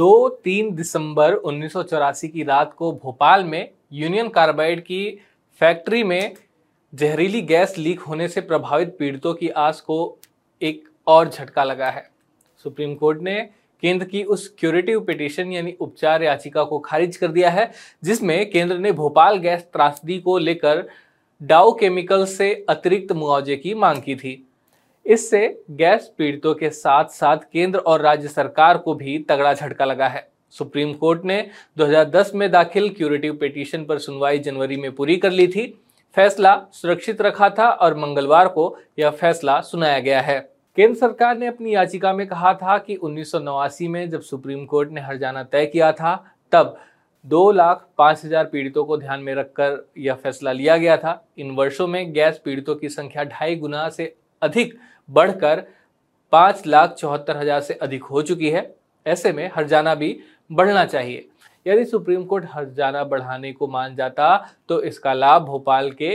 दो 3 दिसंबर 1984 की रात को भोपाल में यूनियन कार्बाइड की फैक्ट्री में जहरीली गैस लीक होने से प्रभावित पीड़ितों की आस को एक और झटका लगा है। सुप्रीम कोर्ट ने केंद्र की उस क्यूरेटिव पिटीशन यानी उपचार याचिका को खारिज कर दिया है जिसमें केंद्र ने भोपाल गैस त्रासदी को लेकर डाउ केमिकल से अतिरिक्त मुआवजे की मांग की थी। इससे गैस पीड़ितों के साथ साथ केंद्र और राज्य सरकार को भी तगड़ा झटका लगा है। सुप्रीम कोर्ट ने 2010 में दाखिल क्यूरेटिव पिटीशन पर सुनवाई जनवरी में पूरी कर ली थी। फैसला सुरक्षित रखा था और मंगलवार को यह फैसला सुनाया गया है। केंद्र सरकार ने अपनी याचिका में कहा था कि 1989 में जब सुप्रीम कोर्ट ने हर्जाना तय किया था तब 2,05,000 पीड़ितों को ध्यान में रखकर यह फैसला लिया गया था। इन वर्षों में गैस पीड़ितों की संख्या 2.5 गुना से अधिक बढ़कर 5,74,000 से अधिक हो चुकी है। ऐसे में हर्जाना भी बढ़ना चाहिए। यदि सुप्रीम कोर्ट हर्जाना बढ़ाने को मान जाता तो इसका लाभ भोपाल के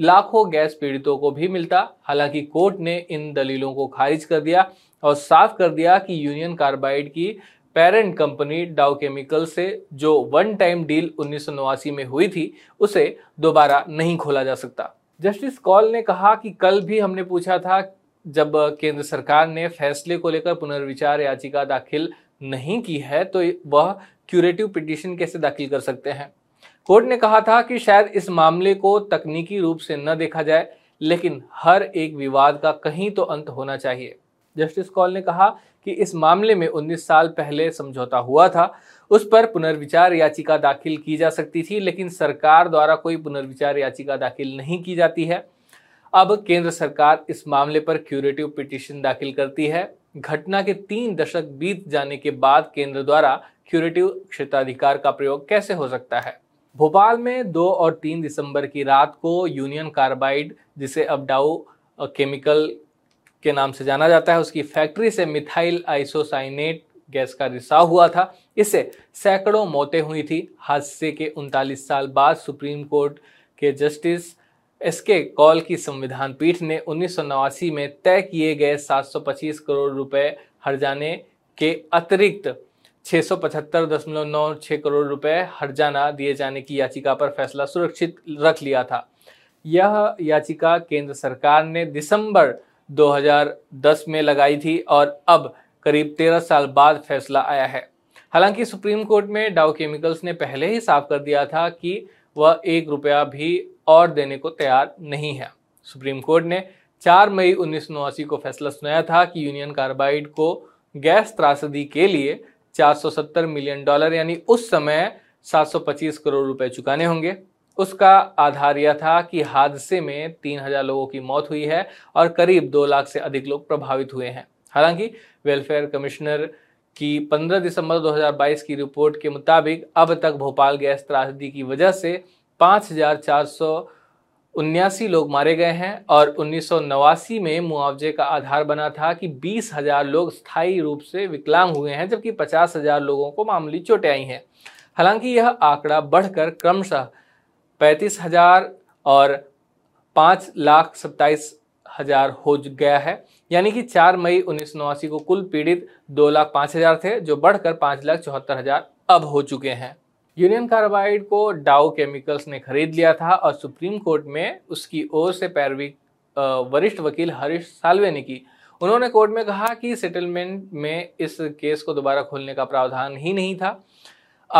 लाखों गैस पीड़ितों को भी मिलता। हालांकि कोर्ट ने इन दलीलों को खारिज कर दिया और साफ कर दिया कि यूनियन कार्बाइड की पेरेंट कंपनी डाउ केमिकल से जो वन टाइम डील 1989 में हुई थी उसे दोबारा नहीं खोला जा सकता। जस्टिस कौल ने कहा कि कल भी हमने पूछा था जब केंद्र सरकार ने फैसले को लेकर पुनर्विचार याचिका दाखिल नहीं की है तो वह क्यूरेटिव पिटीशन कैसे दाखिल कर सकते हैं। कोर्ट ने कहा था कि शायद इस मामले को तकनीकी रूप से न देखा जाए लेकिन हर एक विवाद का कहीं तो अंत होना चाहिए। जस्टिस कौल ने कहा कि इस मामले में 19 साल पहले समझौता हुआ था, उस पर पुनर्विचार याचिका दाखिल की जा सकती थी लेकिन सरकार द्वारा कोई पुनर्विचार याचिका दाखिल नहीं की जाती है। अब केंद्र सरकार इस मामले पर क्यूरेटिव पिटीशन दाखिल करती है। घटना के 3 दशक बीत जाने के बाद केंद्र द्वारा क्यूरेटिव क्षेत्राधिकार का प्रयोग कैसे हो सकता है। भोपाल में 2 और 3 दिसंबर की रात को यूनियन कार्बाइड जिसे अब डाउ केमिकल के नाम से जाना जाता है उसकी फैक्ट्री से मिथाइल आइसोसाइनेट गैस का रिसाव हुआ था। इससे सैकड़ों मौतें हुई थी। हादसे के 39 साल बाद सुप्रीम कोर्ट के जस्टिस S.K. कौल की संविधान पीठ ने 1989 में तय किए गए 725 करोड़ रुपए हर्जाने के अतिरिक्त 675.96 करोड़ रुपए हर्जाना दिए जाने की याचिका पर फैसला सुरक्षित रख लिया था। यह याचिका केंद्र सरकार ने दिसंबर 2010 में लगाई थी और अब करीब 13 साल बाद फैसला आया है। हालांकि सुप्रीम कोर्ट में डाउ केमिकल्स ने पहले ही साफ कर दिया था कि वह ₹1 भी और देने को तैयार नहीं है। सुप्रीम कोर्ट ने 4 मई 1989 को फैसला सुनाया था कि यूनियन कार्बाइड को गैस त्रासदी के लिए $470 मिलियन यानी उस समय 725 करोड़ रुपए चुकाने होंगे। उसका आधार यह था कि हादसे में 3,000 लोगों की मौत हुई है और करीब 2 लाख से अधिक लोग प्रभावित हुए हैं। हालांकि वेलफेयर कमिश्नर की 15 दिसंबर 2022 की रिपोर्ट के मुताबिक अब तक भोपाल गैस त्रासदी की वजह से 5,479 लोग मारे गए हैं और 1989 में मुआवजे का आधार बना था कि 20,000 लोग स्थायी रूप से विकलांग हुए हैं जबकि 50,000 लोगों को मामूली चोटें आई हैं। हालांकि यह आंकड़ा बढ़कर क्रमशः 35,000 और 5,27,000 हो गया है। यानी कि 4 मई 1989 को कुल पीड़ित 2,05,000 थे जो बढ़कर 5,74,000 अब हो चुके हैं। यूनियन कार्बाइड को डाउ केमिकल्स ने खरीद लिया था और सुप्रीम कोर्ट में उसकी ओर से पैरवी वरिष्ठ वकील हरीश साल्वे ने की। उन्होंने कोर्ट में कहा कि सेटलमेंट में इस केस को दोबारा खोलने का प्रावधान ही नहीं था।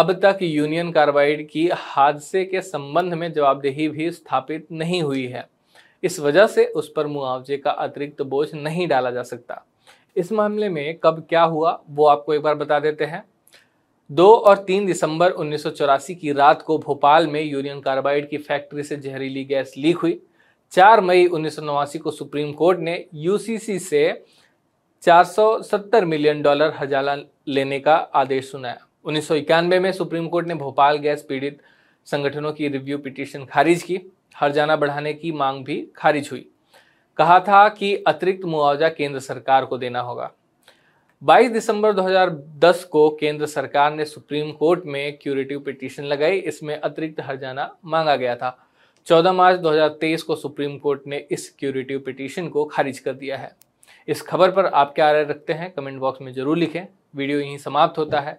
अब तक यूनियन कार्बाइड की हादसे के संबंध में जवाबदेही भी स्थापित नहीं हुई है। इस वजह से उस पर मुआवजे का अतिरिक्त बोझ नहीं डाला जा सकता। इस मामले में कब क्या हुआ वो आपको एक बार बता देते हैं। 2 और 3 दिसंबर 1984 की रात को भोपाल में यूनियन कार्बाइड की फैक्ट्री से जहरीली गैस लीक हुई। 4 मई 1989 को सुप्रीम कोर्ट ने यूसीसी से $470 मिलियन हर्जाना लेने का आदेश सुनाया। 1991 में सुप्रीम कोर्ट ने भोपाल गैस पीड़ित संगठनों की रिव्यू पिटीशन खारिज की। हर्जाना बढ़ाने की मांग भी खारिज हुई। कहा था कि अतिरिक्त मुआवजा केंद्र सरकार को देना होगा। 22 दिसंबर 2010 को केंद्र सरकार ने सुप्रीम कोर्ट में क्यूरेटिव पिटीशन लगाई। इसमें अतिरिक्त हर्जाना मांगा गया था। 14 मार्च 2023 को सुप्रीम कोर्ट ने इस क्यूरेटिव पिटीशन को खारिज कर दिया है। इस खबर पर आप क्या राय रखते हैं कमेंट बॉक्स में जरूर लिखें। वीडियो यहीं समाप्त होता है।